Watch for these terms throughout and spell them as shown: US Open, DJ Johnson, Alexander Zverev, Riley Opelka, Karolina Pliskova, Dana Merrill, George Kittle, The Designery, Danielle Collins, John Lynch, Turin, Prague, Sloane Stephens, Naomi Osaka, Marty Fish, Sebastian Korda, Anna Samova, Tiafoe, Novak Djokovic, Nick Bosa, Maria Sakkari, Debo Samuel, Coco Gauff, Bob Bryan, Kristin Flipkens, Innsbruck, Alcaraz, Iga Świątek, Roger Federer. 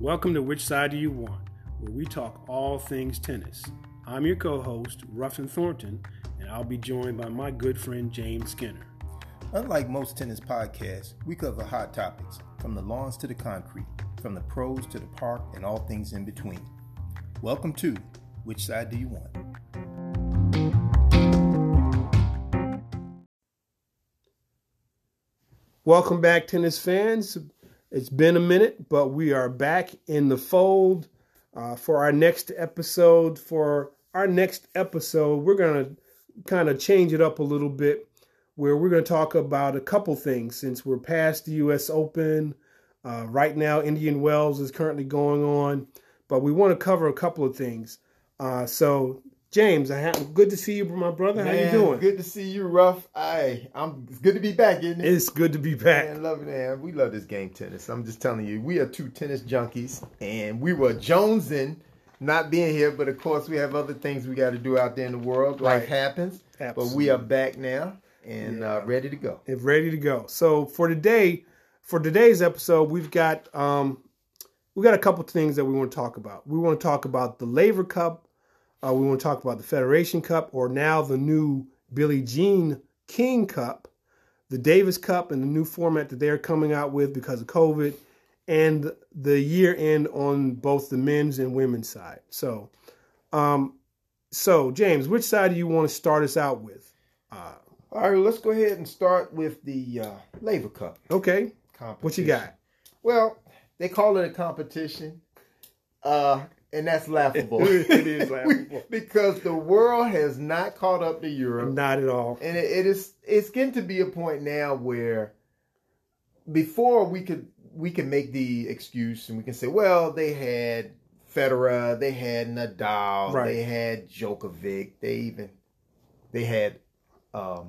Welcome to Which Side Do You Want, where we talk all things tennis. I'm your co-host, Ruffin Thornton, and I'll be joined by my good friend, James Skinner. Unlike most tennis podcasts, we cover hot topics, from the lawns to the concrete, from the pros to the park, and all things in between. Welcome to Which Side Do You Want? Welcome back, tennis fans. It's been a minute, but we are back in the fold for our next episode. For our next episode, we're going to kind of change it up a little bit, where we're going to talk about a couple things since we're past the U.S. Open. Right now, Indian Wells is currently going on, but we want to cover a couple of things. So, James, good to see you, my brother. How you doing? Good to see you, Ruff. It's good to be back, isn't it? It's good to be back. Man, love it, man. We love this game tennis. I'm just telling you, we are two tennis junkies, and we were jonesing not being here, but of course we have other things we got to do out there in the world. Right. Life happens. Absolutely. But we are back now and ready to go. It's ready to go. So for today's episode, we've got a couple things that we want to talk about. We want to talk about the Laver Cup. We want to talk about the Federation Cup, or now the new Billie Jean King Cup, the Davis Cup, and the new format that they're coming out with because of COVID, and the year-end on both the men's and women's side. So James, which side do you want to start us out with? All right, let's go ahead and start with the Laver Cup. Okay. What you got? Well, they call it a competition. And that's laughable. It is laughable. Because the world has not caught up to Europe. Not at all. And it's getting to be a point now where before we can make the excuse and we can say, well, they had Federer, they had Nadal, right, they had Djokovic, they had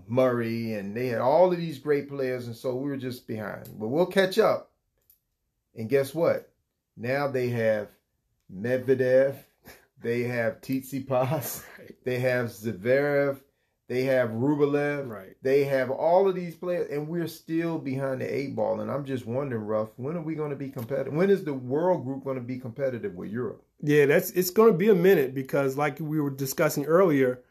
Murray, and they had all of these great players, and so we were just behind. But we'll catch up. And guess what? Now they have Medvedev, they have Tsitsipas, right, they have Zverev, they have Rublev, right, they have all of these players, and we're still behind the eight ball. And I'm just wondering, Ruff, when are we going to be competitive? When is the world group going to be competitive with Europe? Yeah, it's going to be a minute because, like we were discussing earlier,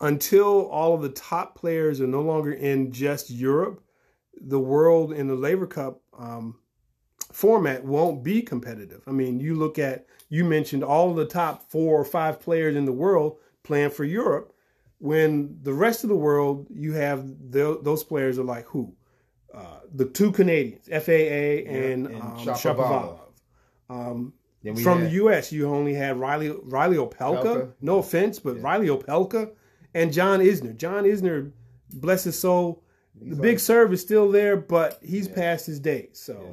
until all of the top players are no longer in just Europe, the world in the Laver Cup format won't be competitive. I mean, you mentioned all of the top 4 or 5 players in the world playing for Europe. When the rest of the world, you have those players are like who? The two Canadians, FAA and Shapovalov. From the U.S., you only had Riley Opelka. No offense, but Riley Opelka and John Isner. John Isner, bless his soul, big serve is still there, but he's past his day. So. Yeah.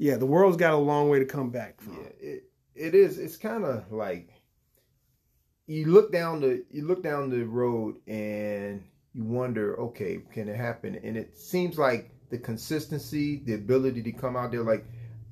Yeah, the world's got a long way to come back from. Yeah, it is. It's kind of like you look down the road and you wonder, okay, can it happen? And it seems like the consistency, the ability to come out there, like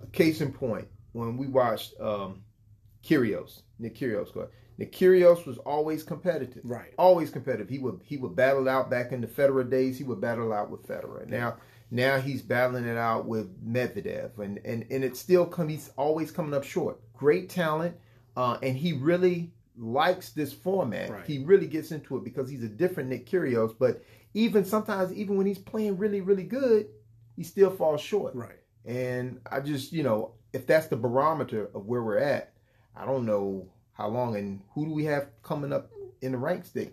a case in point, when we watched Kyrgios, Kyrgios was always competitive. Right. Always competitive. He would battle out back in the Federer days. He would battle out with Federer. Now he's battling it out with Medvedev, and it's still he's always coming up short. Great talent, and he really likes this format. Right. He really gets into it because he's a different Nick Kyrgios, but even sometimes when he's playing really, really good, he still falls short. Right. And I just, if that's the barometer of where we're at, I don't know how long and who do we have coming up in the ranks that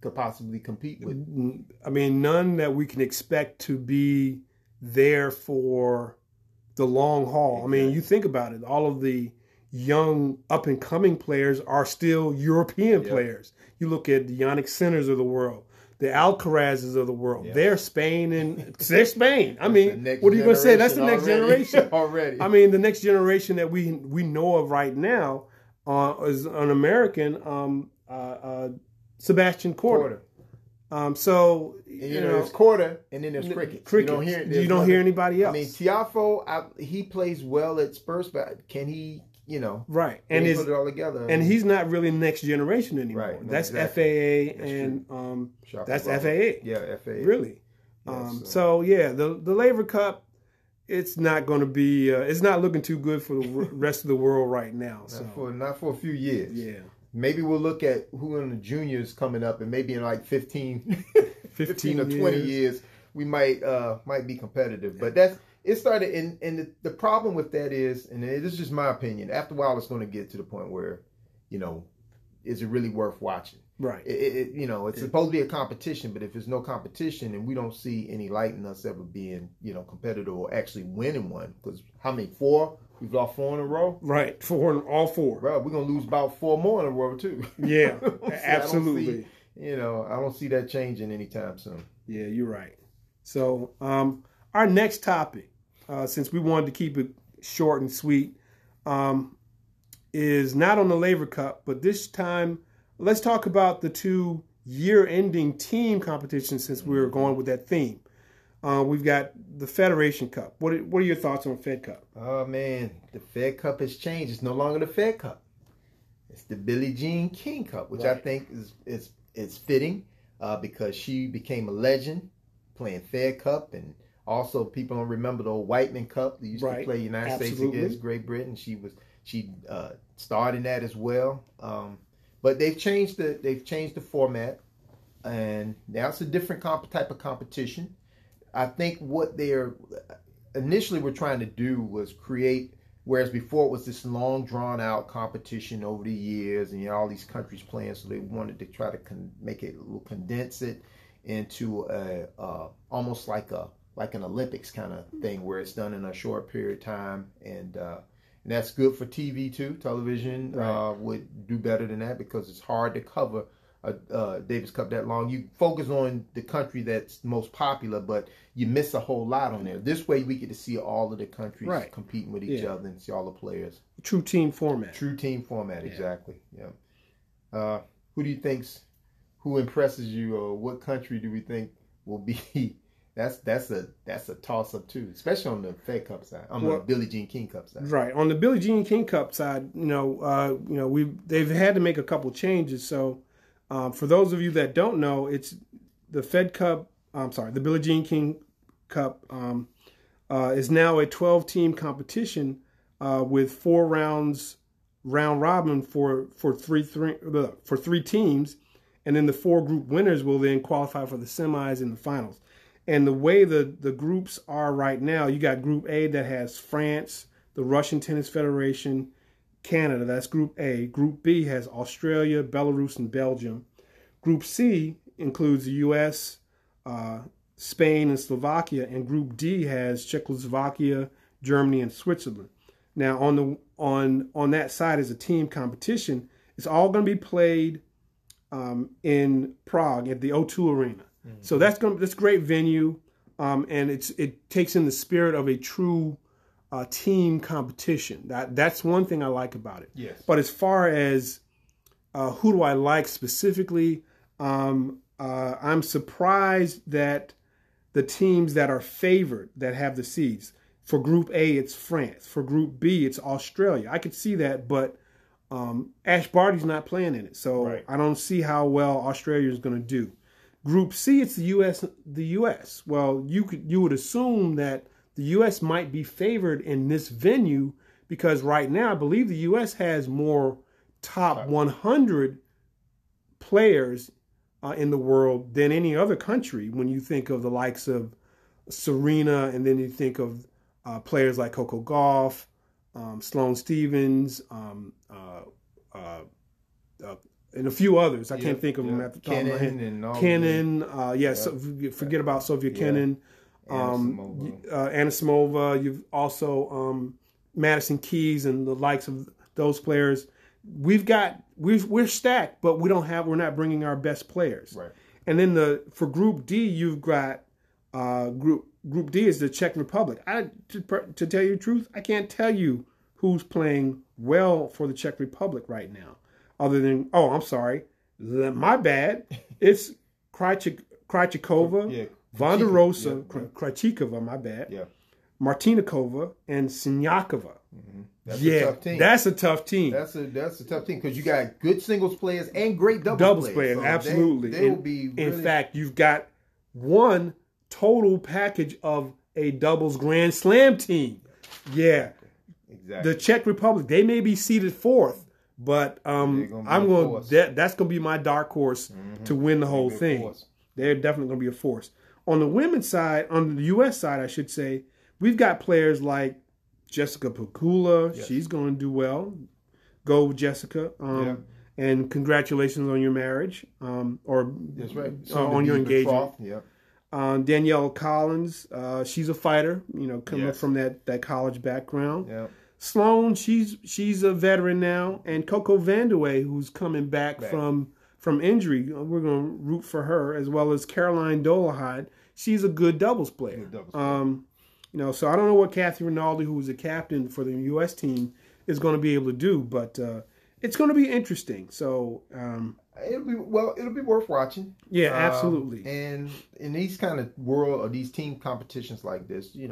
could possibly compete with? I mean, none that we can expect to be there for the long haul. Exactly. I mean, you think about it. All of the young up-and-coming players are still European players. You look at the Yannick Sinners of the world, the Alcarazes of the world. Yeah. They're Spain. I mean, what are you going to say? That's the next generation. Already. I mean, the next generation that we know of right now is an American, Sebastian Korda. So there's Korda, and then there's cricket. You don't hear anybody else. I mean, Tiafoe, he plays well at Spurs, but can he? Right, and put it all together. And he's not really next generation anymore. Right, no, that's exactly. FAA, that's and that's FAA. Yeah, FAA. Really. Yes, so the Laver Cup, it's not going to be. It's not looking too good for the rest of the world right now. So not for a few years. Yeah. Maybe we'll look at who in the juniors coming up, and maybe in like 15 or 20 years, we might be competitive. But it started, and the problem with that is, and it is just my opinion, after a while it's going to get to the point where, you know, is it really worth watching? Right. It's supposed to be a competition, but if there's no competition and we don't see any light in us ever being, you know, competitive or actually winning one, because how many, 4? We've lost 4 in a row? Right. 4, all 4. Bro, we're going to lose about 4 more in a row, too. Yeah, so absolutely. I don't see that changing anytime soon. Yeah, you're right. So, our next topic, since we wanted to keep it short and sweet, is not on the Laver Cup, but this time, let's talk about the 2 year-ending team competitions, since we were going with that theme. We've got the Federation Cup. What are your thoughts on Fed Cup? Oh, man, the Fed Cup has changed. It's no longer the Fed Cup. It's the Billie Jean King Cup, which I think is fitting because she became a legend playing Fed Cup. And also, people don't remember the old Whiteman Cup that used to play United States against Great Britain. She starred in that as well. But they've changed the format, and now it's a different type of competition. I think what they were trying to do was create, whereas before it was this long drawn out competition over the years, and all these countries playing. So they wanted to try to condense it into a almost like an Olympics kind of thing, where it's done in a short period of time, and that's good for TV too. Television would do better than that, because it's hard to cover a Davis Cup that long. You focus on the country that's most popular, but you miss a whole lot on there. This way, we get to see all of the countries competing with each other and see all the players. True team format. True team format, exactly. Yeah. Who do you think's who impresses you, or what country do we think will be? That's a toss up too, especially on the Fed Cup side. On the Billie Jean King Cup side. Right. On the Billie Jean King Cup side, they've had to make a couple changes. So. For those of you that don't know, it's the Fed Cup. I'm sorry, the Billie Jean King Cup is now a 12-team competition with 4 rounds, round robin for 3 teams, and then the 4 group winners will then qualify for the semis and the finals. And the way the groups are right now, you got Group A that has France, the Russian Tennis Federation, Canada, that's Group A. Group B has Australia, Belarus, and Belgium. Group C includes the U.S., Spain, and Slovakia, and Group D has Czechoslovakia, Germany, and Switzerland. Now, on that side is a team competition. It's all going to be played in Prague at the O2 Arena. Mm-hmm. So that's a great venue, and it takes in the spirit of a true team competition. That's one thing I like about it. Yes. But as far as who do I like specifically, I'm surprised that the teams that are favored, that have the seeds, for Group A, it's France. For Group B, it's Australia. I could see that, but Ash Barty's not playing in it, so I don't see how well Australia is going to do. Group C, it's the U.S. Well, you would assume that the U.S. might be favored in this venue, because right now I believe the U.S. has more top 100 players in the world than any other country. When you think of the likes of Serena, and then you think of players like Coco Gauff, Sloane Stephens, and a few others. I can't think of them at the top of my head. Kennan, forget about Sofia Kennan. Anna Samova, you've also Madison Keys and the likes of those players. We're stacked, but we're not bringing our best players. Right. And then for Group D, you've got Group D is the Czech Republic. To tell you the truth, I can't tell you who's playing well for the Czech Republic right now, other than I'm sorry, my bad. It's Krejčíková. Yeah. Vondarosa, Krejčíková, my bad. Yeah. Martinikova and Siniakova. Mm-hmm. That's a tough team. That's a tough team, because you got good singles players and great doubles players. So absolutely. They will be. Really... In fact, you've got one total package of a a doubles Grand Slam team. Yeah. Exactly. The Czech Republic, they may be seated fourth, but that's going to be my dark horse to win the whole thing. Force. They're definitely going to be a force. On the women's side, on the U.S. side, I should say, we've got players like Jessica Pegula. Yes. She's going to do well. Go, Jessica. Yeah. And congratulations on your marriage. That's right. On your engagement. Yeah. Danielle Collins, she's a fighter, coming up from that college background. Yeah. Sloane, she's a veteran now, and Coco Vandeweghe, who's coming back from injury. We're going to root for her, as well as Caroline Dolahide. She's a good doubles player. So I don't know what Kathy Rinaldi, who was the captain for the U.S. team, is going to be able to do, but it's going to be interesting. So it'll be worth watching. Yeah, absolutely. And in these kind of world or these team competitions like this, you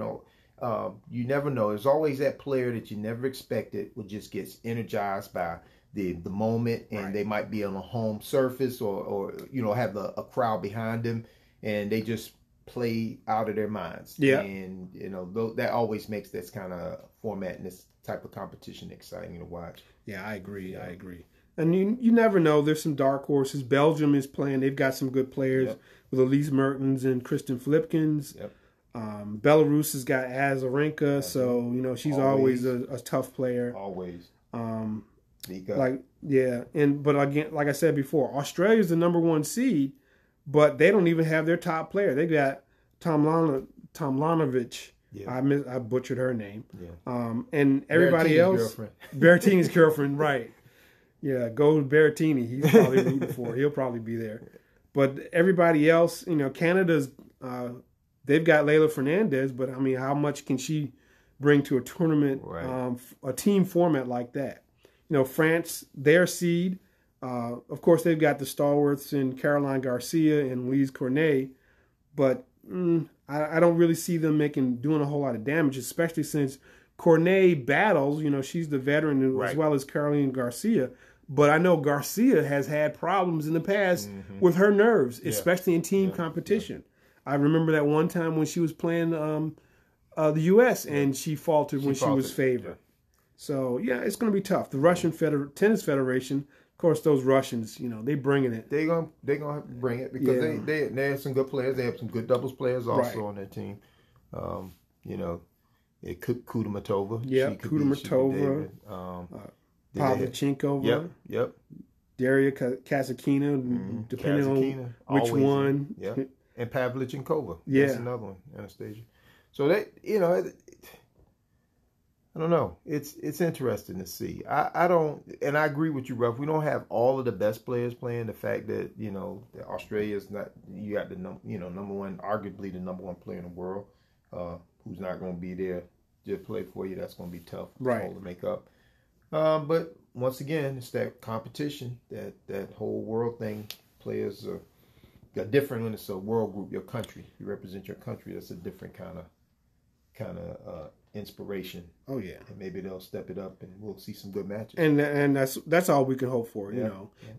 never know. There's always that player that you never expected who just gets energized by the moment, and they might be on a home surface or have a crowd behind them, and they just play out of their minds. Yeah. And that always makes this kind of format and this type of competition exciting to watch. Yeah, I agree. Yeah. I agree. And you never know. There's some dark horses. Belgium is playing. They've got some good players with Elise Mertens and Kristin Flipkens. Yep. Belarus has got Azarenka, so she's always a tough player. Always. But again, like I said before, Australia's the number one seed, but they don't even have their top player. They got Tomljanovic. Yeah. I butchered her name. Yeah. And everybody else, Berrettini's girlfriend, right? Yeah, go Berrettini. He's probably rooting for. He'll probably be there. But everybody else, Canada's they've got Leylah Fernandez, but I mean, how much can she bring to a tournament, a team format like that? France, their seed. Of course, they've got the stalwarts in Caroline Garcia and Elise Cornet, but I don't really see them doing a whole lot of damage, especially since Cornet battles, she's the veteran as well as Caroline Garcia. But I know Garcia has had problems in the past with her nerves, especially in team competition. Yeah. I remember that one time when she was playing the U.S. and she faltered when she was favored. Yeah. So, it's going to be tough. The Russian Tennis Federation, of course, those Russians, they're bringing it. They're going to have to bring it because they have some good players. They have some good doubles players also on their team. It could Kudermatova. Yeah, Kudermatova. Pavlyuchenkova. Yep. Daria Kasatkina, depending on which one. Yeah. And Pavlyuchenkova. Yeah. That's another one, Anastasia. So, I don't know. It's interesting to see. I don't, and I agree with you, Ruff. We don't have all of the best players playing. The fact that, that Australia's not, you got the, number one, arguably the number one player in the world. Who's not going to be there to play for you? That's going to be tough to make up. But once again, it's that competition, that whole world thing. Players are different when it's a world group. Your country, you represent your country. That's a different kind of inspiration. Oh yeah, and maybe they'll step it up, and we'll see some good matches. And that's all we can hope for. Yeah.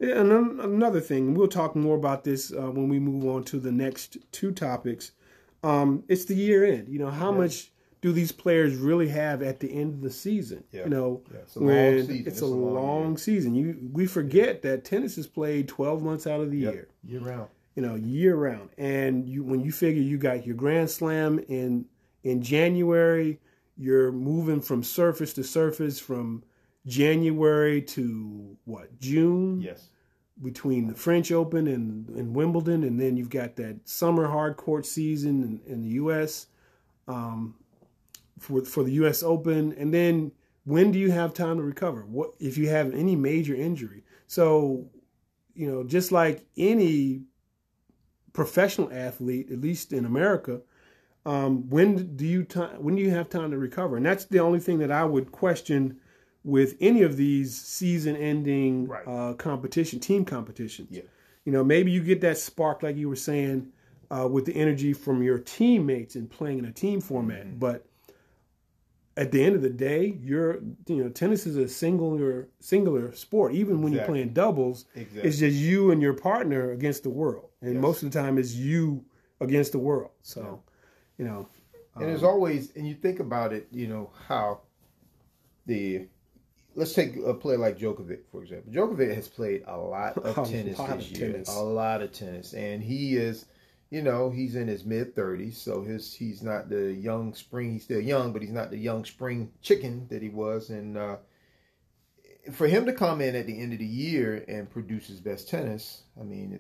And another thing, we'll talk more about this when we move on to the next two topics. It's the year end. How much do these players really have at the end of the season? Yeah. It's a long season. It's a long season. We forget that tennis is played 12 months out of the year. Year round. Year round. And when you figure you got your Grand Slam in January, you're moving from surface to surface from January to June? Yes. Between the French Open and Wimbledon, and then you've got that summer hard court season in the U.S. For the U.S. Open, and then when do you have time to recover? What if you have any major injury? So, just like any professional athlete, at least in America, when do you have time to recover? And that's the only thing that I would question with any of these season-ending team competitions. Yeah. Maybe you get that spark, like you were saying, with the energy from your teammates and playing in a team format. Mm-hmm. But at the end of the day, tennis is a singular sport. Even when you're playing doubles, it's just you and your partner against the world. And most of the time, it's you against the world. So, And as always, and you think about it, you know, how the, let's take a player like Djokovic, for example. Djokovic has played a lot of tennis this year. A lot of tennis. And he is, you know, he's in his mid-30s, so he's not the young spring. He's still young, but he's not the young spring chicken that he was. And for him to come in at the end of the year and produce his best tennis, I mean,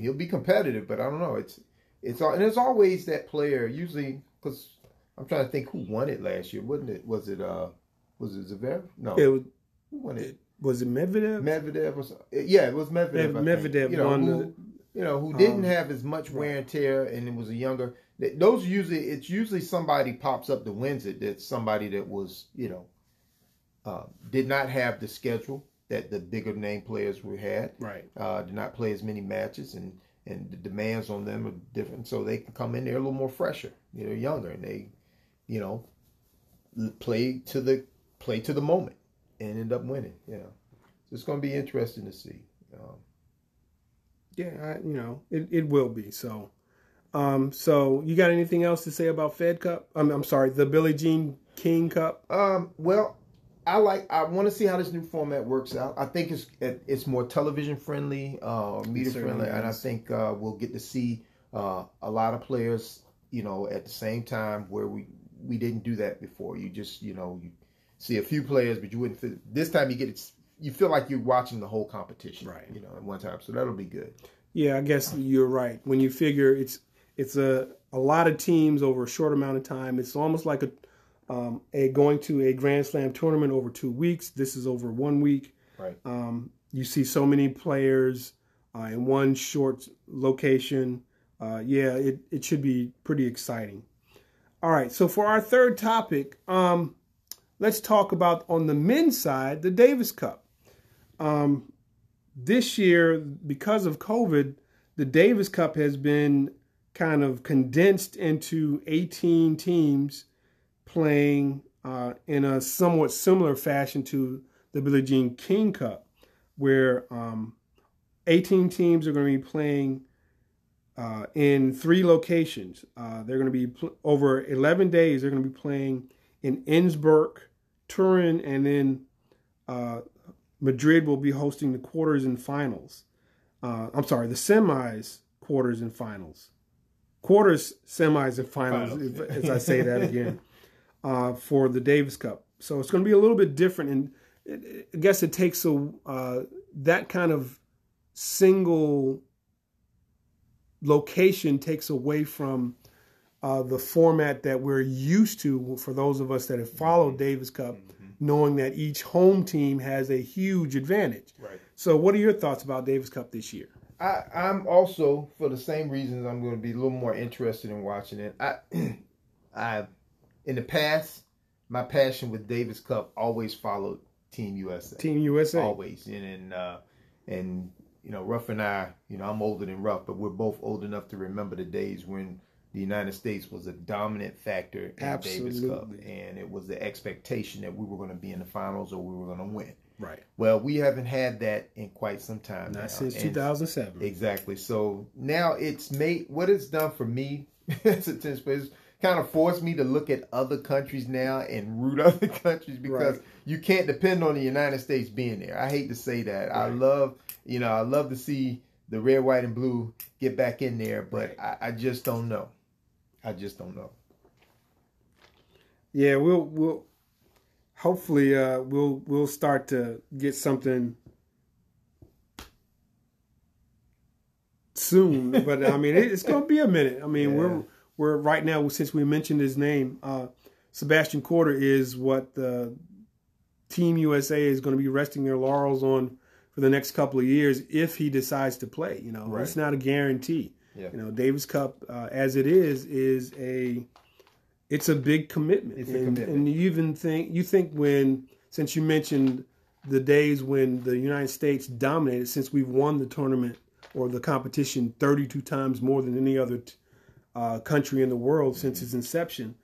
he'll be competitive, but I don't know. And there's always that player, usually, because I'm trying to think who won it last year, wasn't it? Was it Zverev? No. Who won it? Was it Medvedev? It was Medvedev. Medvedev won who didn't have as much wear and tear, and it was a younger. It's usually somebody pops up that wins it. That's somebody that was, did not have the schedule that the bigger name players had. Right. Did not play as many matches, and the demands on them are different. So they can come in there a little more fresher. They're younger, and they, play to the moment and end up winning. So it's going to be interesting to see. It will be. So, so you got anything else to say about Fed Cup? I'm sorry, the Billie Jean King Cup. I want to see how this new format works out. I think it's more television friendly, media friendly, and I think we'll get to see a lot of players, at the same time, where we didn't do that before. You just, you see a few players, but you wouldn't feel, this time you get it. You feel like you're watching the whole competition, right? At one time, so that'll be good. Yeah, I guess you're right. When you figure it's a lot of teams over a short amount of time, it's almost like a going to a Grand Slam tournament over 2 weeks. This is over 1 week. Right. You see so many players in one short location. It should be pretty exciting. All right. So for our third topic, let's talk about, on the men's side, the Davis Cup. This year, because of COVID, the Davis Cup has been kind of condensed into 18 teams playing in a somewhat similar fashion to the Billie Jean King Cup, where 18 teams are going to be playing in three locations. They're going to be over 11 days. They're going to be playing in Innsbruck, Turin, and then Madrid will be hosting the semis, quarters, and finals. Quarters, semis, and finals. As I say that again, for the Davis Cup. So it's going to be a little bit different, and I guess it takes that kind of single location takes away from the format that we're used to, for those of us that have followed Davis Cup, knowing that each home team has a huge advantage. Right. So what are your thoughts about Davis Cup this year? I'm also, for the same reasons, I'm going to be a little more interested in watching it. I in the past, my passion with Davis Cup always followed Team USA. Team USA. Always. And Ruff and I, I'm older than Ruff, but we're both old enough to remember the days when the United States was a dominant factor in Davis Cup, and it was the expectation that we were going to be in the finals or we were going to win. Right. Well, we haven't had that in quite some time. Not since 2007. Exactly. So now it's made, what it's done for me as a tennis player, it's kind of forced me to look at other countries now and root other countries, because you can't depend on the United States being there. I hate to say that. Right. I love to see the red, white, and blue get back in there, but I just don't know. Yeah, we'll hopefully we'll start to get something soon. But it's going to be a minute. We're right now, since we mentioned his name, Sebastian Korda is what the Team USA is going to be resting their laurels on for the next couple of years, if he decides to play. It's not a guarantee. Yeah. Davis Cup, as it is it's a big commitment. And you even think since you mentioned the days when the United States dominated, since we've won the tournament or the competition 32 times more than any other country in the world since its inception,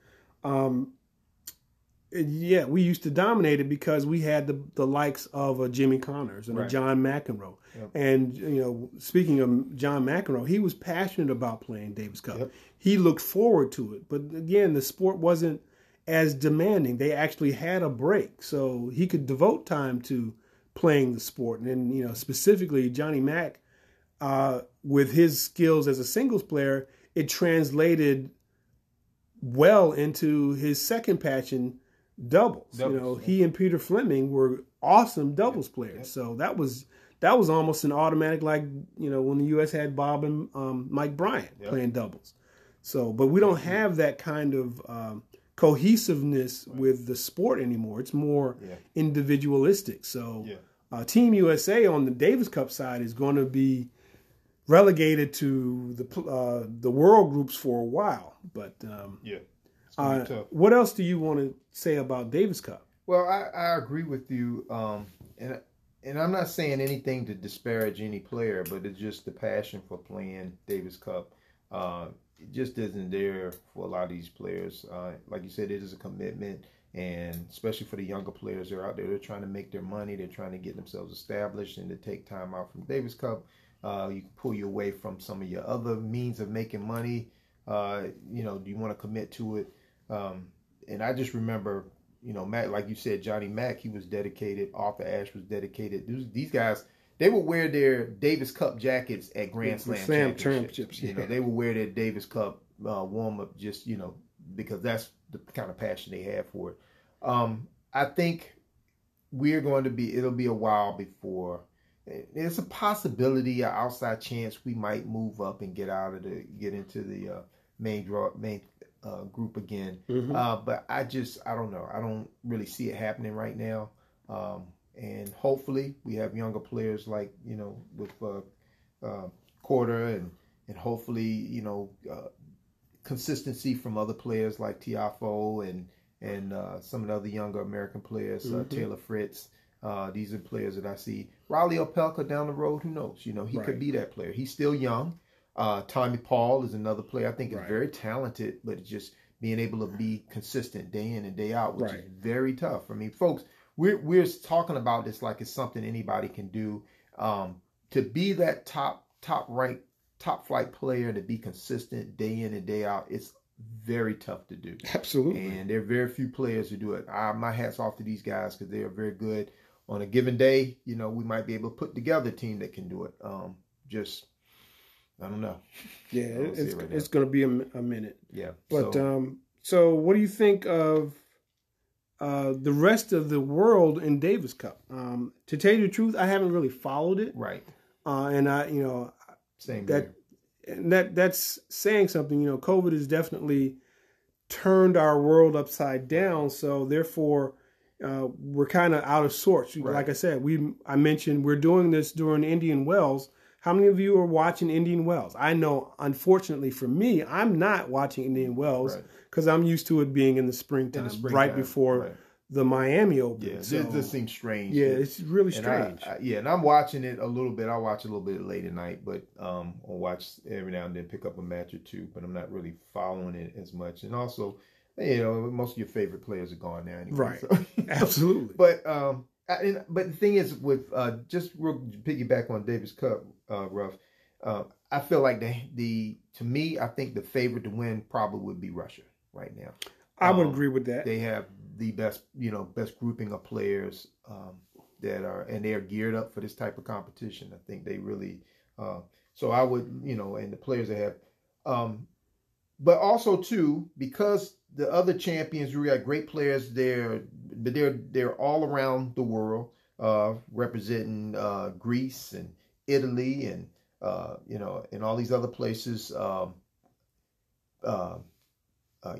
Yeah, we used to dominate it because we had the likes of a Jimmy Connors and a John McEnroe. Yep. And, you know, speaking of John McEnroe, he was passionate about playing Davis Cup. Yep. He looked forward to it. But, again, the sport wasn't as demanding. They actually had a break. So he could devote time to playing the sport. And, then, you know, specifically Johnny Mac, with his skills as a singles player, it translated well into his second passion, doubles. You know, he and Peter Fleming were awesome doubles players. So that was almost an automatic, like, you know, when the U.S. had Bob and Mike Bryant playing doubles. So, but we don't have that kind of cohesiveness with the sport anymore. It's more individualistic. So, Team USA on the Davis Cup side is going to be relegated to the World Groups for a while, but what else do you want to say about Davis Cup? Well, I agree with you, and I'm not saying anything to disparage any player, but it's just the passion for playing Davis Cup. It just isn't there for a lot of these players. Like you said, it is a commitment, and especially for the younger players that are out there, they're trying to make their money, they're trying to get themselves established, and to take time out from Davis Cup, you can pull you away from some of your other means of making money. You know, do you want to commit to it? And I just remember, you know, Matt, like you said, Johnny Mac, he was dedicated. Arthur Ashe was dedicated. These guys, they would wear their Davis Cup jackets at Grand Slam championships. You know, they would wear their Davis Cup warm up, just, you know, because that's the kind of passion they have for it. I think it'll be a while before. It's a possibility, an outside chance we might move up and get into the main group again. Mm-hmm. But I don't know. I don't really see it happening right now. And hopefully we have younger players like, you know, with Korda and hopefully, you know, consistency from other players like Tiafoe and some of the other younger American players, mm-hmm. Taylor Fritz. These are players that I see. Riley Opelka down the road, who knows? You know, he could be that player. He's still young. Tommy Paul is another player I think is very talented, but just being able to be consistent day in and day out, which is very tough. I mean, folks, we're talking about this like it's something anybody can do. To be that top flight player, to be consistent day in and day out, it's very tough to do. Absolutely. And there are very few players who do it. My hat's off to these guys because they are very good. On a given day, you know, we might be able to put together a team that can do it. I don't know. Yeah, it's going to be a minute. Yeah. But so what do you think of the rest of the world in Davis Cup? To tell you the truth, I haven't really followed it. Right. And I, you know, same here. And that's saying something. You know, COVID has definitely turned our world upside down. So therefore, we're kind of out of sorts. Right. Like I said, I mentioned we're doing this during Indian Wells. How many of you are watching Indian Wells? I know, unfortunately for me, I'm not watching Indian Wells because I'm used to it being in the springtime, before the Miami Open. Yeah, so, this seems strange. Yeah, it's really strange. And I'm watching it a little bit. I watch a little bit late at night, but I'll watch every now and then, pick up a match or two, but I'm not really following it as much. And also, you know, most of your favorite players are gone now anyway. Right. So. Absolutely. But but the thing is, with just real piggyback on Davis Cup, Ruff, I feel like to me, I think the favorite to win probably would be Russia right now. I would agree with that. They have the best grouping of players and they're geared up for this type of competition. I think they really, so I would, you know, and the players they have, but also too, because the other champions, we got great players there, but they're all around the world, representing Greece and Italy and you know, and all these other places. You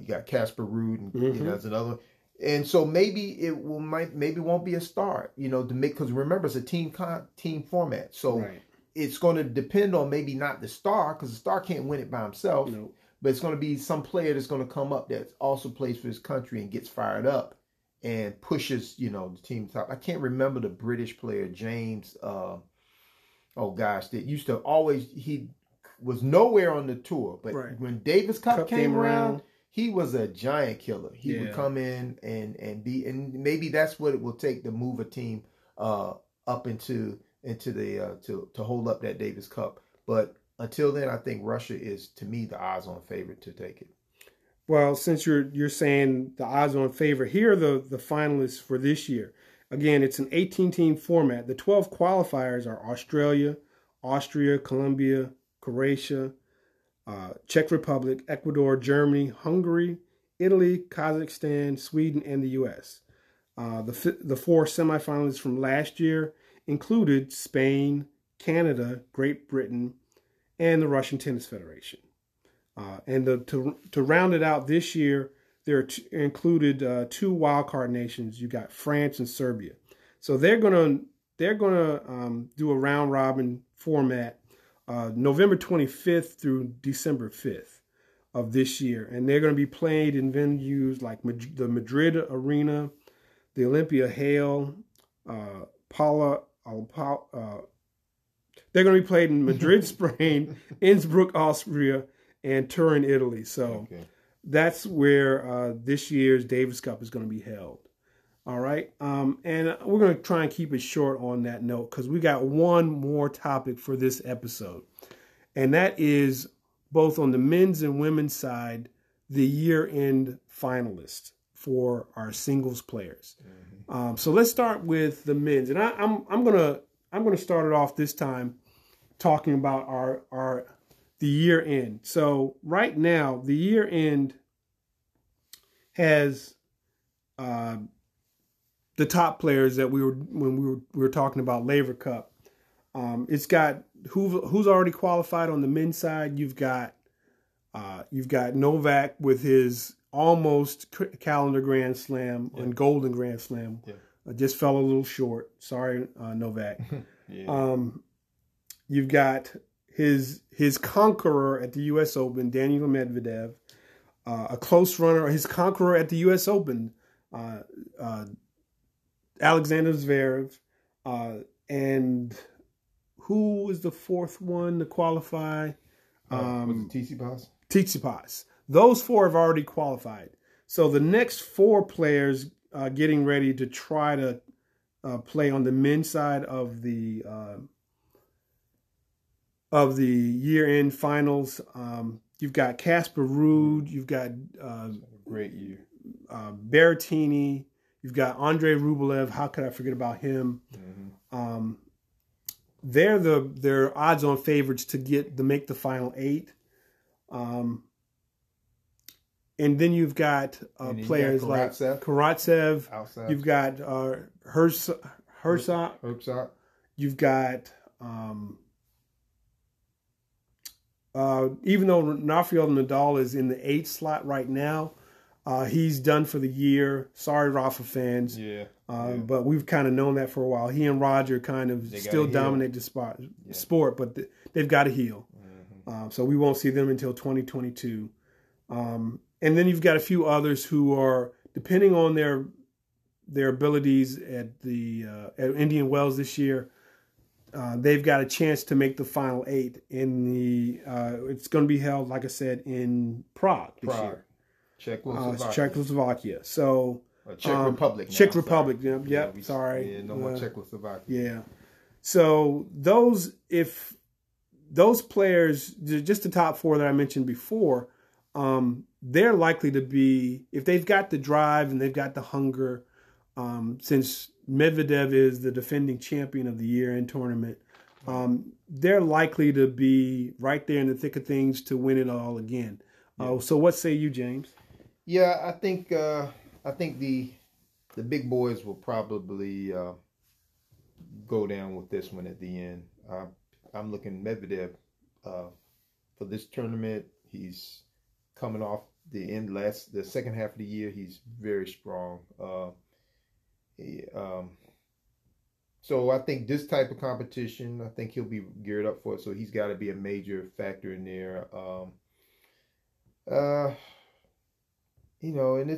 got Casper Ruud, and mm-hmm. you know, that's another one. And so maybe it won't be a start, you know, because remember it's a team format. So it's going to depend on maybe not the star, because the star can't win it by himself. Nope. But it's going to be some player that's going to come up that also plays for his country and gets fired up and pushes, you know, the team top. I can't remember the British player James. That used to always, he was nowhere on the tour, but when Davis Cup came around he was a giant killer. He would come in and be, and maybe that's what it will take to move a team up into the to hold up that Davis Cup. But until then, I think Russia is, to me, the odds-on favorite to take it. Well, since you're saying the odds-on favorite, here are the finalists for this year. Again, it's an 18-team format. The 12 qualifiers are Australia, Austria, Colombia, Croatia, Czech Republic, Ecuador, Germany, Hungary, Italy, Kazakhstan, Sweden, and the U.S. The four semifinalists from last year included Spain, Canada, Great Britain, and the Russian Tennis Federation. And to round it out this year, there are included two wildcard nations. You got France and Serbia. So they're gonna do a round robin format, November 25th through December 5th of this year, and they're gonna be played in venues like the Madrid Arena, the Olympia Hail, they're going to be played in Madrid, Spain, Innsbruck, Austria, and Turin, Italy. So that's where this year's Davis Cup is going to be held. All right. And we're going to try and keep it short on that note because we got one more topic for this episode. And that is both on the men's and women's side, the year-end finalists for our singles players. Mm-hmm. So let's start with the men's. And I'm going to start it off this time talking about the year end. So right now, the year end has the top players that we were talking about Laver Cup. It's got who's already qualified on the men's side. You've got Novak with his almost calendar Grand Slam and Golden Grand Slam. Yeah. Just fell a little short. Sorry, Novak. You've got his conqueror at the U.S. Open, Daniel Medvedev, a close runner. His conqueror at the U.S. Open, Alexander Zverev, and who was the fourth one to qualify? Was it Tsitsipas? Tsitsipas. Those four have already qualified. So the next four players. Getting ready to try to play on the men's side of the year-end finals. You've got Casper Ruud. You've got great year Berrettini. You've got Andrey Rublev. How could I forget about him? Mm-hmm. They're their odds-on favorites to make the final eight. And then you've got players like Karatsev. Outside. You've got Herzog. You've got, even though Rafael Nadal is in the eighth slot right now, he's done for the year. Sorry, Rafa fans. But we've kind of known that for a while. He and Roger kind of still dominate the sport, but they've got to heal. Mm-hmm. So we won't see them until 2022. And then you've got a few others who are, depending on their abilities at the at Indian Wells this year, they've got a chance to make the final eight. It's going to be held, like I said, in Prague this year. Czechoslovakia. So Czech Republic. No more Czechoslovakia. Yeah. So those players, just the top four that I mentioned before. They're likely to be, if they've got the drive and they've got the hunger, since Medvedev is the defending champion of the year-end tournament, they're likely to be right there in the thick of things to win it all again. So what say you, James? Yeah, I think the big boys will probably go down with this one at the end. I'm looking Medvedev for this tournament. He's coming off the second half of the year, he's very strong. So I think this type of competition, I think he'll be geared up for it. So he's got to be a major factor in there. And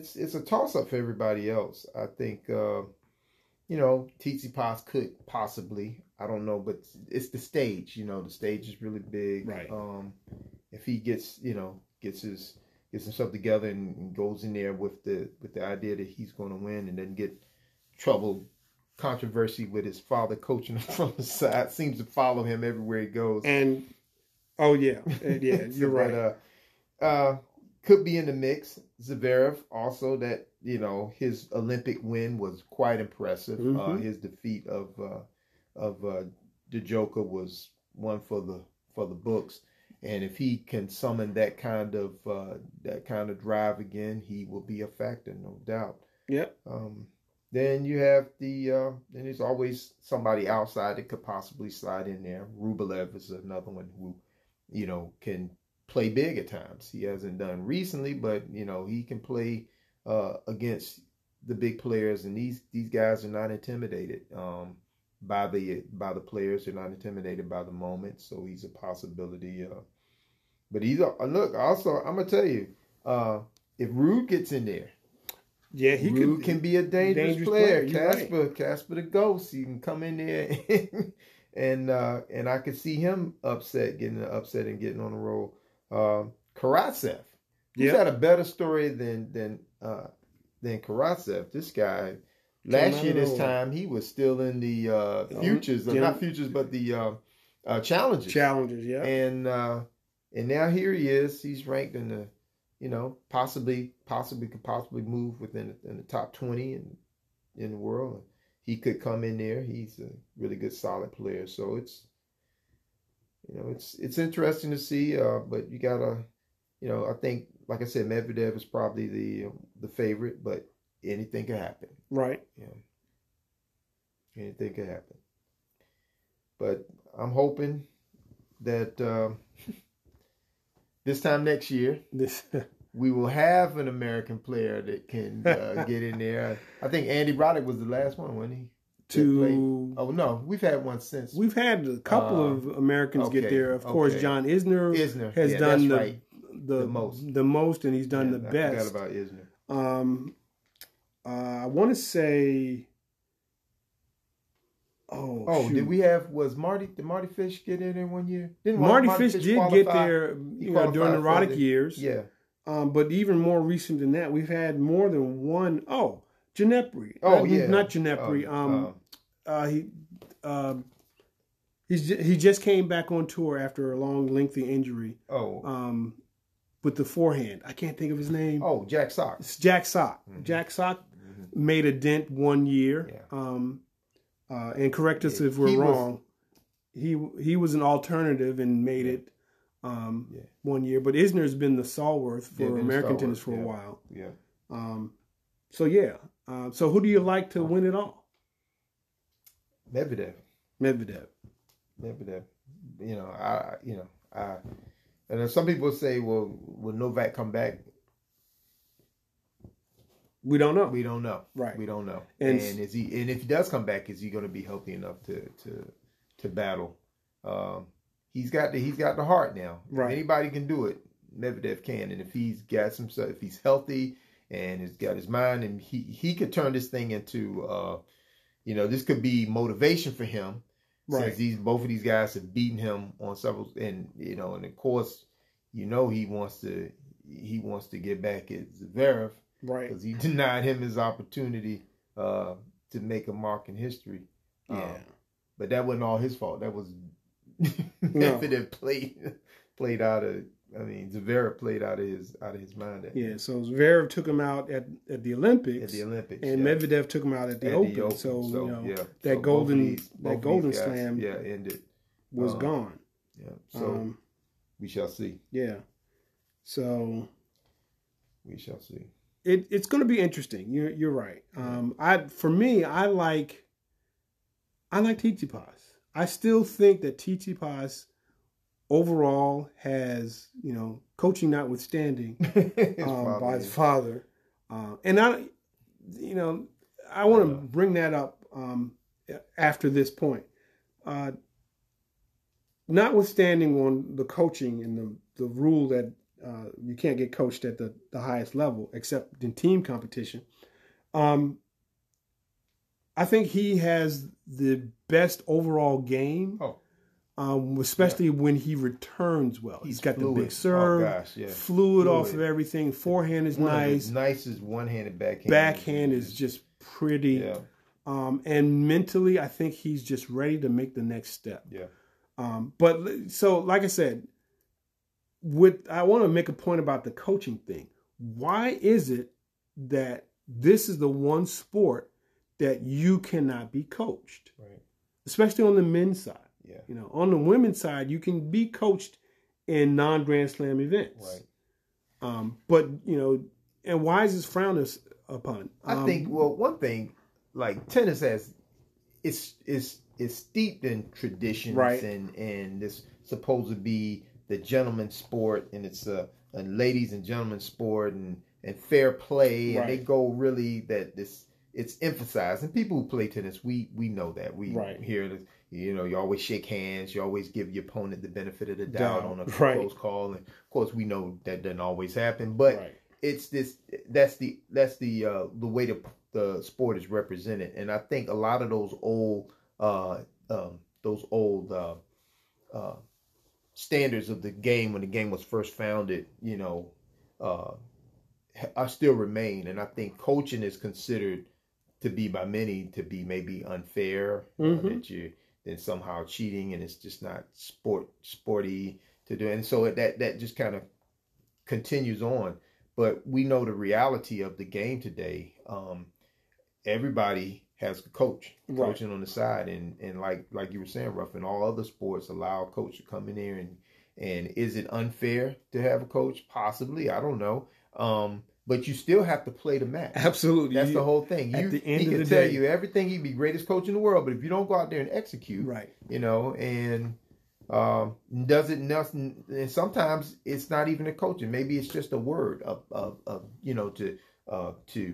it's a toss up for everybody else. I think Tsitsipas could possibly. I don't know, but it's the stage. The stage is really big. Right. If he gets his gets himself together and goes in there with the idea that he's going to win, and then get trouble, controversy with his father coaching him from the side. Seems to follow him everywhere he goes. And oh yeah, yeah, you're right. But, could be in the mix. Zverev also, that his Olympic win was quite impressive. Mm-hmm. His defeat of Djokovic was one for the books. And if he can summon that kind of drive again, he will be a factor, no doubt. Yep. Then you have then there's always somebody outside that could possibly slide in there. Rublev is another one who, can play big at times. He hasn't done recently, but he can play against the big players, and these guys are not intimidated by the players. They're not intimidated by the moment, so he's a possibility. But he's look. Also, I'm gonna tell you, if Ruud gets in there. Yeah, Ruud can be a dangerous player. Casper the Ghost. He can come in there, and I could see him getting on the roll. Karatsev, he's had a better story than Karatsev. This guy, last year this time, he was still in the challenges. Challenges, yeah. And now here he is. He's ranked in the. Possibly move within in the top 20 in the world. He could come in there. He's a really good, solid player. So it's, it's interesting to see. But you gotta, I think, like I said, Medvedev is probably the favorite, but anything could happen. Right. Yeah. Anything could happen. But I'm hoping that. This time next year, we will have an American player that can get in there. I think Andy Roddick was the last one, wasn't he? Oh, no. We've had one since. We've had a couple of Americans get there. Of course, John Isner has done the most, and he's done the best. I forgot about Isner. I want to say... Oh, did we have? Did Marty Fish get in there one year? Didn't Marty Fish qualify? Get there during the Roddick years. Yeah. But even more recent than that, we've had more than one. Oh, Ginepri. Oh, yeah. Not Ginepri. He just came back on tour after a long, lengthy injury. With the forehand, I can't think of his name. Oh, Jack Sock. It's Jack Sock. Mm-hmm. Jack Sock made a dent one year. Yeah. And correct us if we're wrong. He was an alternative and made it 1 year. But Isner's been the stalwart for American tennis for a while. Yeah. So who do you like to win it all? Medvedev. And then some people say, well, will Novak come back? We don't know. Right. We don't know. And if he does come back, is he going to be healthy enough to battle? He's got the heart now. Right. If anybody can do it, Medvedev can. And if he's got himself, if he's healthy and has got his mind, and he could turn this thing into, this could be motivation for him. Right. Since both of these guys have beaten him on several, and and of course, he wants to get back at Zverev. Right, because he denied him his opportunity to make a mark in history. But that wasn't all his fault. That was Medvedev played out of. I mean, Zverev played out of his mind. So Zverev took him out at the Olympics. And Medvedev took him out at the Open. That golden slam. Ended. Was gone. Yeah. So we shall see. Yeah. So we shall see. It's going to be interesting. You're right. I like Tsitsipas. I still think that Tsitsipas overall has, coaching notwithstanding, by his father. I want to bring that up after this point. Notwithstanding on the coaching and the rule that. You can't get coached at the highest level except in team competition. I think he has the best overall game especially when he returns well. He's got fluid. The big serve, fluid off of everything. Forehand is nice. Nicest one-handed backhand. Backhand is just pretty. Yeah. And mentally, I think he's just ready to make the next step. Yeah. But so, like I said, I want to make a point about the coaching thing. Why is it that this is the one sport that you cannot be coached, right? Especially on the men's side? Yeah. You know, on the women's side, you can be coached in non-Grand Slam events. Right. But, you know, and why is this frowned upon? I think, well, one thing, like tennis has, it's steeped in traditions, right, and it's supposed to be the gentleman's sport, and it's a ladies and gentlemen sport, and fair play, right, and they go really that this. It's emphasized, and people who play tennis, we know that. We hear this, you know, you always shake hands, you always give your opponent the benefit of the doubt on a close call, and of course we know that doesn't always happen, but it's this. That's the way the sport is represented, and I think a lot of those old standards of the game when the game was first founded, you know, I still remain, and I think coaching is considered to be by many to be maybe unfair, that somehow cheating, and it's just not sporty to do, and so that just kind of continues on. But we know the reality of the game today. Everybody has a coach coaching on the side, and like you were saying, Ruffin, all other sports allow a coach to come in there, and is it unfair to have a coach? Possibly, I don't know. But you still have to play the match. Absolutely. That's the whole thing. At the end of the day, he can tell you everything. He'd be greatest coach in the world, but if you don't go out there and execute, you know, and doesn't nothing. And sometimes it's not even a coaching. Maybe it's just a word of you know, to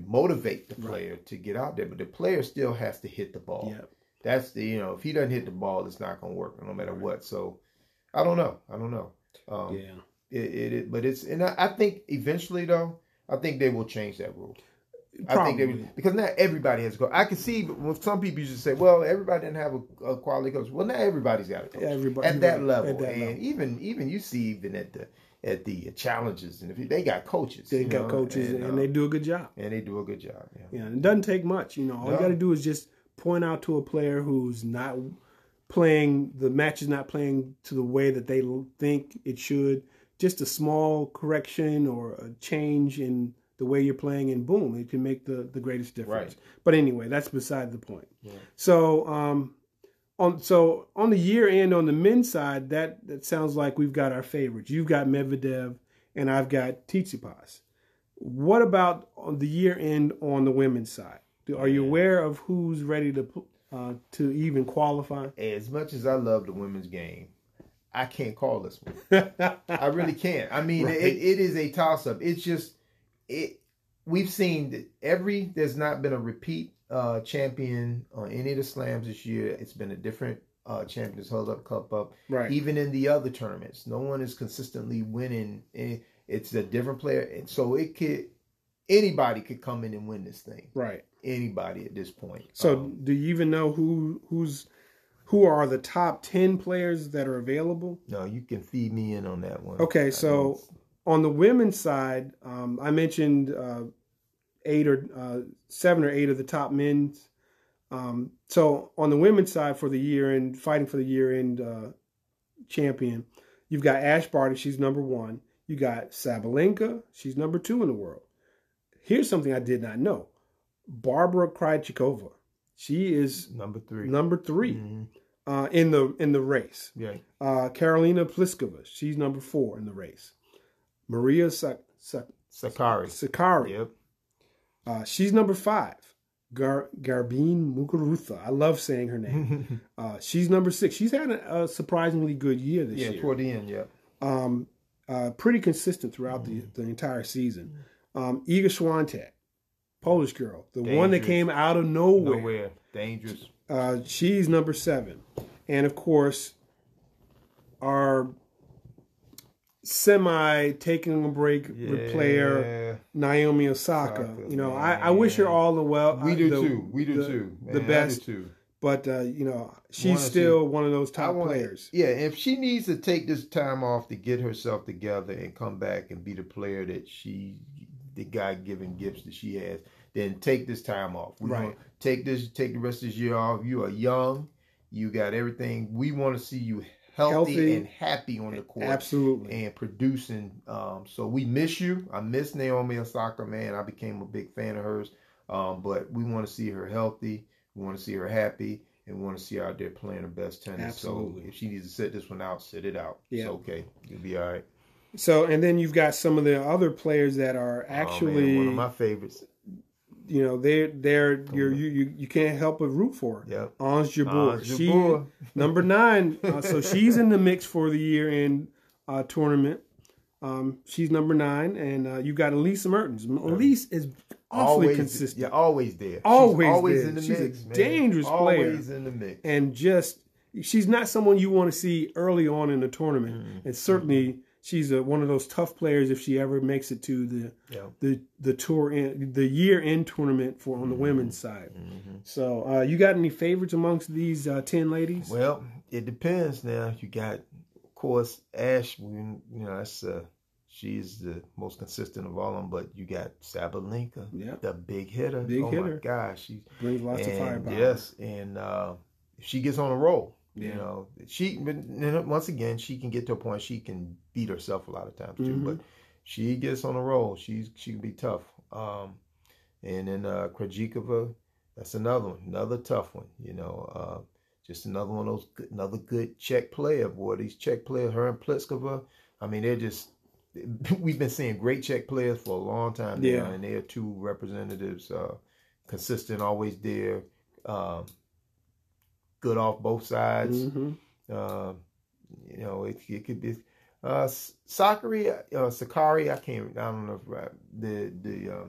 motivate the player to get out there. But the player still has to hit the ball. Yep. That's the, you know, if he doesn't hit the ball, it's not going to work no matter what. So I don't know. But it's, and I think eventually though, I think they will change that rule. Probably. I think they will, because not everybody has a coach. I can see with some people you just say, well, everybody didn't have a quality coach. Well, not everybody's got a coach at that level. Even you see even at the challenges, and if they got coaches, and they do a good job. And they do a good job. Yeah, yeah, and it doesn't take much. You know, all you got to do is just point out to a player who's not playing, the match is not playing to the way that they think it should. Just a small correction or a change in the way you're playing, and boom, it can make the greatest difference. Right. But anyway, that's beside the point. Yeah. So on the year end on the men's side, that sounds like we've got our favorites. You've got Medvedev, and I've got Tsitsipas. What about on the year end on the women's side? Are you aware of who's ready to even qualify? As much as I love the women's game, I can't call this one. I really can't. I mean, it is a toss-up. It's just, we've seen that there's not been a repeat champion on any of the slams this year. It's been a different champion that's held up, cup up. Right. Even in the other tournaments, no one is consistently winning. It's a different player. And so anybody could come in and win this thing. Right. Anybody at this point. So do you even know who's... Who are the top 10 players that are available? No, you can feed me in on that one. Okay, so on the women's side, I mentioned 7 or 8 of the top men's. So on the women's side for the year-end, fighting for the year-end champion, you've got Ash Barty, she's number 1. You got Sabalenka, she's number 2 in the world. Here's something I did not know. Barbara Krejčíková. She is number three in the race. Yeah. Karolina Pliskova, she's number 4 in the race. Maria Sakkari. Yep. She's number 5. Garbine Muguruza. I love saying her name. She's number 6. She's had a surprisingly good year this year. Yeah, toward the end, yeah. Pretty consistent throughout the entire season. Iga Świątek. Polish girl, the dangerous one that came out of nowhere. Dangerous. She's number 7. And, of course, our semi-taking a break player, Naomi Osaka. You know, I wish her all the well. We do, too. We do, too. The best. But, you know, she's still one of those top players. Yeah, if she needs to take this time off to get herself together and come back and be the player that she, the God-given gifts that she has, then take this time off. Right. Take the rest of this year off. You are young. You got everything. We want to see you healthy and happy on the court. Absolutely. And producing. So we miss you. I miss Naomi Osaka, man. I became a big fan of hers. But we want to see her healthy. We want to see her happy, and we want to see her out there playing her best tennis. Absolutely. So if she needs to sit this one out, sit it out. Yeah. It's okay. You'll be all right. So, and then you've got some of the other players that are actually one of my favorites. You know, they're you can't help but root for her. Yep. Ange Jabeur. She number 9. So she's in the mix for the year-end tournament. She's number 9, and you've got Elise Mertens. Elise is awfully consistent. Yeah, always there. She's always there. In the she's mix, a dangerous player. Always in the mix. And just, she's not someone you want to see early on in the tournament. Mm-hmm. And certainly, mm-hmm. she's one of those tough players if she ever makes it to the tour end, the year-end tournament for on the women's side. Mm-hmm. So, you got any favorites amongst these 10 ladies? Well, it depends now. You got, of course, Ash. You know, that's she's the most consistent of all of them, but you got Sabalenka, the big hitter. Big hitter. Oh, my gosh. She brings lots of firepower. Yes, and she gets on a roll. Yeah. You know, once again, she can get to a point she can beat herself a lot of times, too. Mm-hmm. But she gets on a roll. She can be tough. And then Krejčíková, that's another one. Another tough one, you know. Just another one of those, another good Czech player. Boy, these Czech players, her and Pliskova, I mean, they're just... We've been seeing great Czech players for a long time now, and they are two representatives, consistent, always there, good off both sides. Mm-hmm. You know, it could be Sakkari. I don't know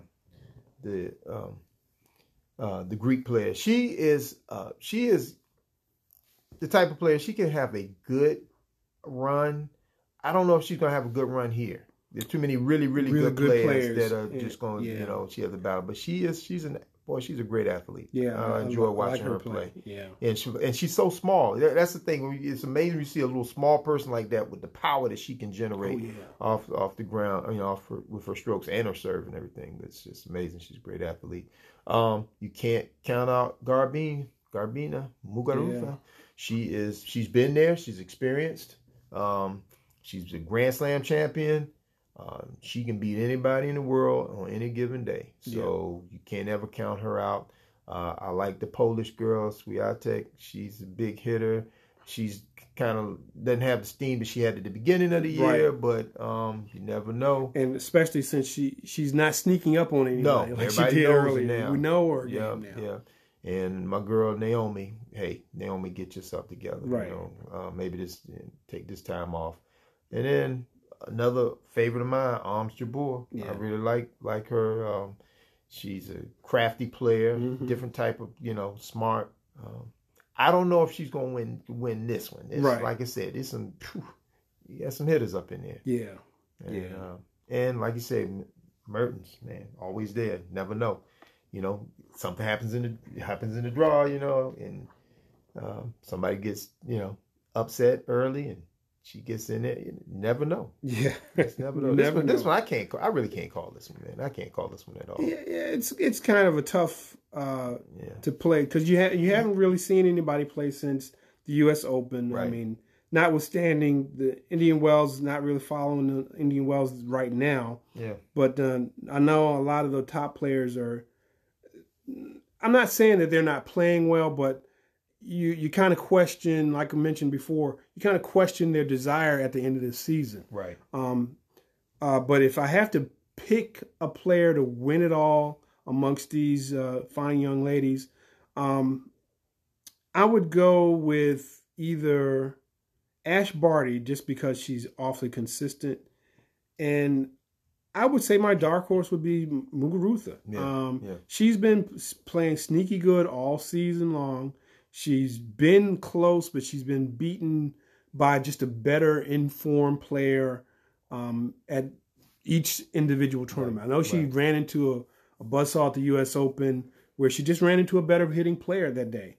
if the Greek player. She is the type of player she can have a good run. I don't know if she's going to have a good run here. There's too many really good players that are just going to, you know, she has a battle. But she's a great athlete. Yeah. I enjoy watching her play. Yeah. And she's so small. That's the thing. It's amazing you see a little small person like that with the power that she can generate off the ground, you know, with her strokes and her serve and everything. It's just amazing. She's a great athlete. You can't count out Garbine Muguruza. Yeah. She's been there. She's experienced. She's a Grand Slam champion. She can beat anybody in the world on any given day. So you can't ever count her out. I like the Polish girl, Swiatek. She's a big hitter. She's kind of doesn't have the steam that she had at the beginning of the year, but you never know. And especially since she's not sneaking up on anybody like she did earlier. We know her now. Yeah. And my girl Naomi, get yourself together. Right. You know, maybe take this time off. And then another favorite of mine, Ange Jabeur. Yeah. I really like her. She's a crafty player, different type of, you know, smart. I don't know if she's gonna win this one. It's, like I said, there's some you got some hitters up in there. Yeah, and like you said, Mertens, man, always there. Never know, you know, something happens in the draw, you know, and somebody gets, you know, upset early and. She gets in there. You never know. Yeah, never know. This one I can't. I really can't call this one, man. I can't call this one at all. Yeah, it's kind of a tough to play because you haven't really seen anybody play since the U.S. Open. Right. I mean, notwithstanding the Indian Wells, not really following the Indian Wells right now. Yeah. But I know a lot of the top players are. I'm not saying that they're not playing well, but. You kind of question, like I mentioned before, you kind of question their desire at the end of the season. Right. But if I have to pick a player to win it all amongst these fine young ladies, I would go with either Ash Barty just because she's awfully consistent. And I would say my dark horse would be Muguruza. Yeah, she's been playing sneaky good all season long. She's been close, but she's been beaten by just a better informed player at each individual tournament. Right, I know she ran into a buzzsaw at the U.S. Open where she just ran into a better hitting player that day.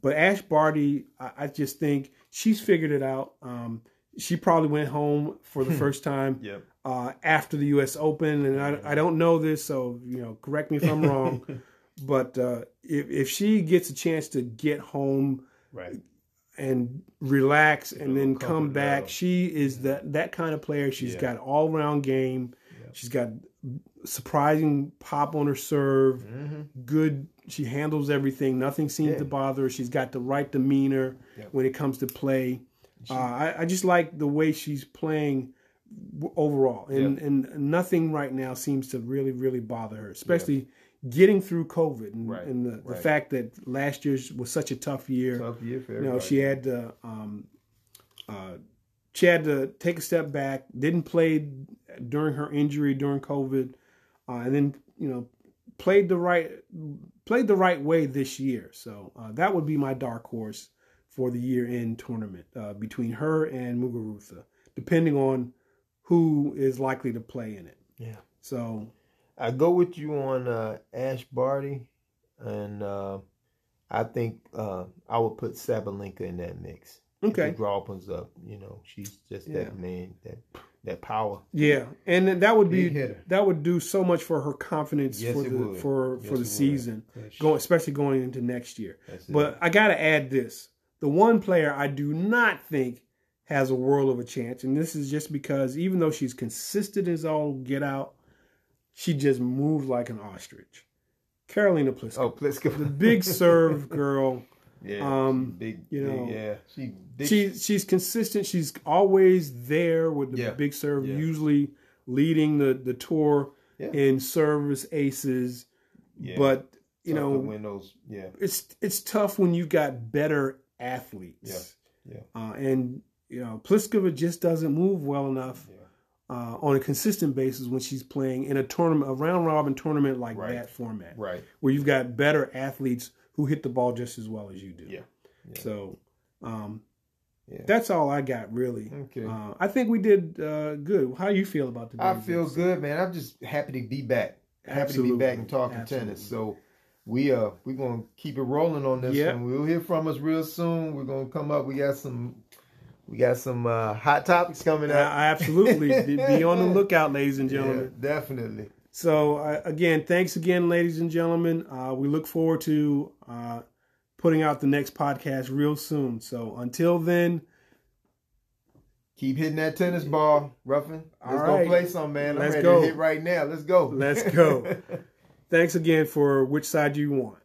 But Ash Barty, I just think she's figured it out. She probably went home for the first time after the U.S. Open. And I don't know this, so correct me if I'm wrong. But if she gets a chance to get home and relax and then come back, she is that kind of player. She's got all-round game. Yeah. She's got surprising pop on her serve. Mm-hmm. Good. She handles everything. Nothing seems to bother her. She's got the right demeanor when it comes to play. I just like the way she's playing overall. And, and nothing right now seems to really, really bother her, especially getting through COVID and the fact that last year was such a tough year. Tough year for everybody. She had to take a step back, didn't play during her injury during COVID, and then played the right way this year. So that would be my dark horse for the year-end tournament between her and Muguruza, depending on who is likely to play in it. Yeah. So I go with you on Ash Barty, and I think I would put Sabalenka in that mix. Okay. The draw opens up, she's just that man, that power. Yeah, and that would do so much for her confidence for the season, especially going into next year. But I got to add this. The one player I do not think has a world of a chance, and this is just because even though she's consistent as all get out, she just moves like an ostrich. Karolina Pliskova. Oh, Pliskova. The big serve girl. Yeah, she's consistent. She's always there with the big serve, usually leading the tour in service aces. Yeah. But it's tough when you got better athletes. Yeah, yeah. Pliskova just doesn't move well enough on a consistent basis when she's playing in a round-robin tournament like that format, where you've got better athletes who hit the ball just as well as you do. Yeah. Yeah. So that's all I got, really. Okay. I think we did good. How do you feel about the day? I feel good, man. I'm just happy to be back. Absolutely. Happy to be back and talking tennis. So we're going to keep it rolling on this one. We'll hear from us real soon. We're going to come up. We got some hot topics coming up. Absolutely. Be on the lookout, ladies and gentlemen. Yeah, definitely. So, again, thanks again, ladies and gentlemen. We look forward to putting out the next podcast real soon. So, until then, keep hitting that tennis ball, Ruffin. Let's go play some, man. I'm ready to hit right now. Let's go. Thanks again for Which Side You Want.